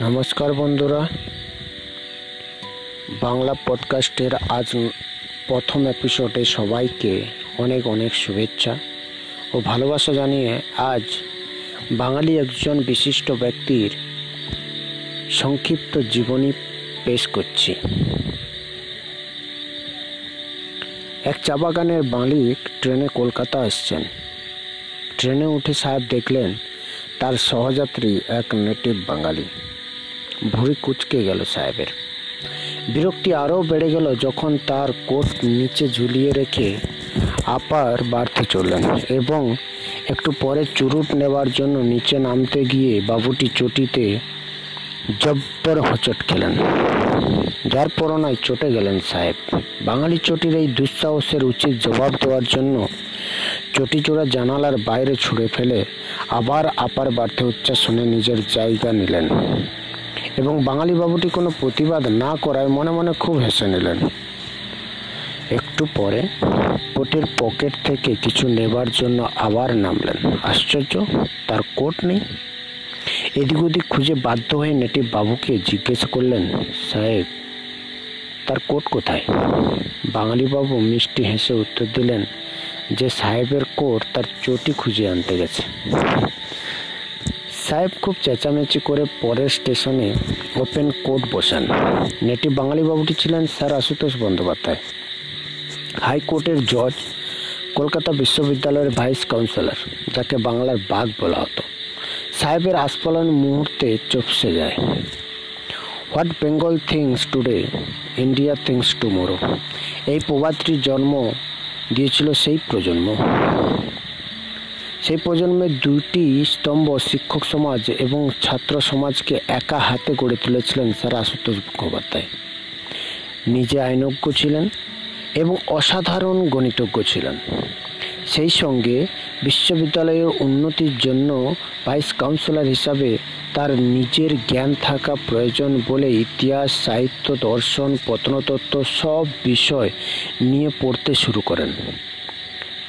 नमस्कार बंधुरा बांगला पॉडकास्टर आज प्रथम एपिसोडे सबाई के अनेक अनेक शुभेच्छा और भालोबासा जानिए आज बांगाली एकजन विशिष्ट व्यक्तिर संक्षिप्त जीवनी पेश करछि। एक चा बागानेर मालिक ट्रेने कलकाता आसछेन। ट्रेने उठे साहेब देखलेन तार सहयात्री एक नेटिव बांगाली। भुरी कुचके गेल साहेबेर। बिरक्ति आरो बेड़े गेल जखन तार कोट नीचे झुलिए रेखे आपार बाढ़ते चललेन एबं एकटु परे चुरुट नेवार जोन्नो नीचे नामते गिये बाबूटी चोटीते जब्बर होचट खेलेन जार परनाय चटे गेलेन साहेब। बांगाली चोटीर एई दुस्साहसेर उचित जवाब देवार जोन्नो चटीचोड़ा जानालार बाइरे छुड़े फेले आबार आपार बाढ़ते उच्चा सुने निजेर जायगा निलेन एबं बांगाली बाबूटी कोनो प्रतिबाद ना कराय मने मने खूब हेसे निलेन। एकटु परे कोटेर पकेट थेके किछु नेवार जोन्नो आबार नामलेन। आश्चर्य तार कोट नेई। एदिक ओदिक खुजे बाध्य हये नेटिव बाबूके जिज्ञेस करलेन साहेब तार कोट कोथाय। बांगाली बाबू मिष्टि हेसे उत्तर दिलेन जे साहेबर कोट तार चोटी खुजे आनते गेছে। साहेब खूब চেঁচামেচি করে পরের স্টেশনে ওপেন কোট বসান। নেটিভ বাঙালি বাবুটি ছিলেন স্যার আশুতোষ মুখোপাধ্যায়, হাইকোর্টের জজ, কলকাতা বিশ্ববিদ্যালয়ের ভাইস কাউন্সিলর, যাকে বাংলার বাঘ বলা হতো। সাহেবের আস্ফলন মুহূর্তে চুপসে যায়। What Bengal thinks today, India thinks tomorrow. এই প্রবাদটি জন্ম দিয়েছিল সেই প্রজন্মের দুটি স্তম্ভ শিক্ষক সমাজ এবং ছাত্র সমাজকে একা হাতে গড়ে তুলেছিলেন স্যার আশুতোষ মুখোপাধ্যায়। নিজে আইনজ্ঞ ছিলেন এবং অসাধারণ গণিতজ্ঞ ছিলেন। সেই সঙ্গে বিশ্ববিদ্যালয়ের উন্নতির জন্য ভাইস কাউন্সিলর হিসাবে তার নিজের জ্ঞান থাকা প্রয়োজন বলে ইতিহাস, সাহিত্য, দর্শন, প্রত্নতত্ত্ব সব বিষয় নিয়ে পড়তে শুরু করেন।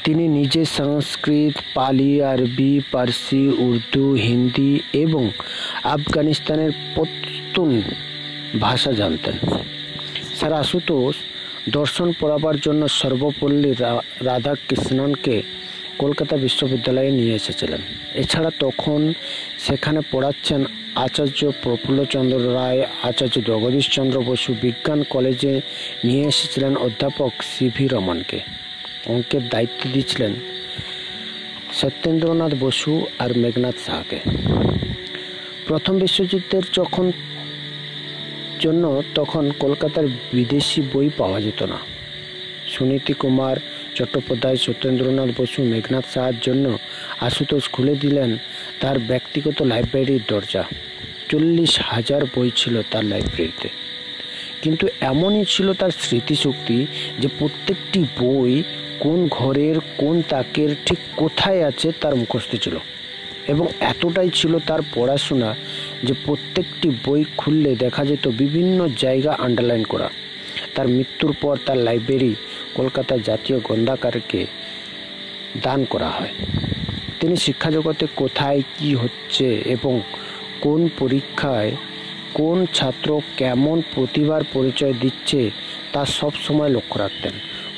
তিনি নিজে সংস্কৃত, পালি, আরবি, পার্সি, উর্দু, হিন্দি এবং আফগানিস্তানের পশতুন ভাষা জানতেন। স্যার আশুতোষ दर्शन पढ़ाबार जोन्नो सर्वपल्ली राधा कृष्णन के कलकता विश्वविद्यालय निये एसेछिलेन। एछाड़ा तखन सेखाने पढ़ाच्छेन आचार्य प्रफुल्ल चंद्र रॉ, आचार्य जगदीश चंद्र बसु। विज्ञान कलेजे निये एसेछिलेन अध्यापक सीवी रमन के। अंकेर दायित्व दिएछिलेन सत्येंद्रनाथ बसु और मेघनाद साहा के। प्रथम विश्वयुद्धेर जखन জন্য তখন কলকাতার বিদেশি বই পাওয়া যেত না। সুনীতি কুমার চট্টোপাধ্যায়, সত্যেন্দ্রনাথ বসু, মেঘনাদ সাহার জন্য আশুতোষ খুলে দিলেন তার ব্যক্তিগত লাইব্রেরির দরজা। 40,000 বই ছিল তার লাইব্রেরিতে। কিন্তু এমনই ছিল তার স্মৃতিশক্তি যে প্রত্যেকটি বই কোন ঘরের কোন তাকের ঠিক কোথায় আছে তার মুখস্থ ছিল এবং এতটাই ছিল তার পড়াশোনা যে প্রত্যেকটি বই খুললে দেখা যেত বিভিন্ন জায়গা আন্ডারলাইন করা। তার মৃত্যুর পর তার লাইব্রেরি কলকাতা জাতীয় গ্রন্থাগারকে দান করা হয়। তিনি শিক্ষা জগতে কোথায় কি হচ্ছে এবং কোন পরীক্ষায় কোন ছাত্র কেমন প্রতিভার পরিচয় দিচ্ছে তা সব সময় লক্ষ্য রাখতেন।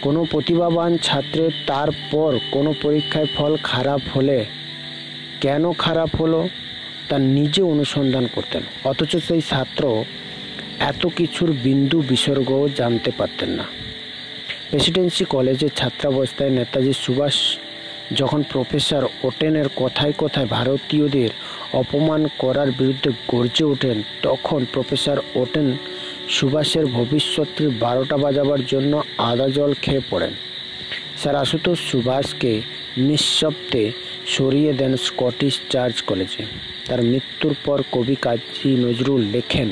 কোনো প্রতিভাবান ছাত্রের তারপর কোনো পরীক্ষায় ফল খারাপ হলে কেন খারাপ হলো তা নিজে অনুসন্ধান করতেন। অথচ সেই ছাত্র এত কিছুর বিন্দু বিসর্গও জানতে পারতেন না। প্রেসিডেন্সি কলেজের ছাত্রাবস্থায় নেতাজি সুভাষ যখন প্রফেসর ওটেনের কথায় কথায় ভারতীয়দের অপমান করার বিরুদ্ধে গর্জে ওঠেন তখন প্রফেসর ওটেন সুভাষের ভবিষ্যতের 12টা বাজাবার জন্য আদা জল খেয়ে পড়েন। স্যার আশুতোষ সুভাষকে নিঃশব্দে সরিয়ে দেন স্কটিশ চার্চ কলেজে। তার মৃত্যুর পর কবি কাজী নজরুল লেখেন,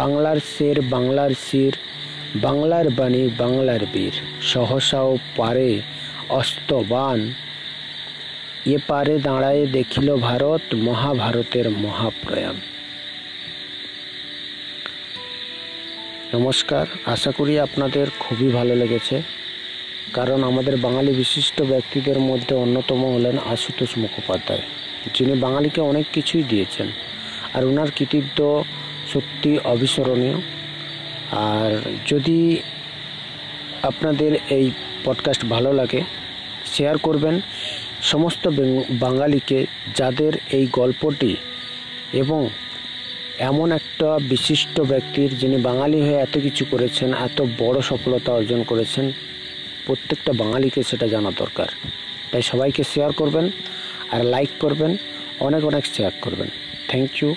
বাংলার শের বাংলার শির, বাংলার বাণী বাংলার বীর, সহসাও পারে অস্তবান, এ পারে দাঁড়ায় দেখিল ভারত, মহাভারতের মহাপ্রয়াণ। নমস্কার, আশা করি আপনাদের খুবই ভালো লেগেছে। কারণ আমাদের বাঙালি বিশিষ্ট ব্যক্তিদের মধ্যে অন্যতম হলেন আশুতোষ মুখোপাধ্যায়, যিনি বাঙালিকে অনেক কিছুই দিয়েছেন। और उनार कृतित्व सत्य अविस्मरणीय। और यदि आपनादेर एई पडकास्ट भालो लागे शेयर करबें समस्त बांगाली के जादेर एई गल्पटी एवं एमन एकटा विशिष्ट व्यक्तिर जिनि बांगाली हये एत किछु करेछेन एत बड़ सफलता अर्जन करेछेन प्रत्येकटा बांगाली के सेटा जाना दरकार। ताई सबाई के शेयर करबें और लाइक करबें अनेक अनेक शेयर करबें। Thank you.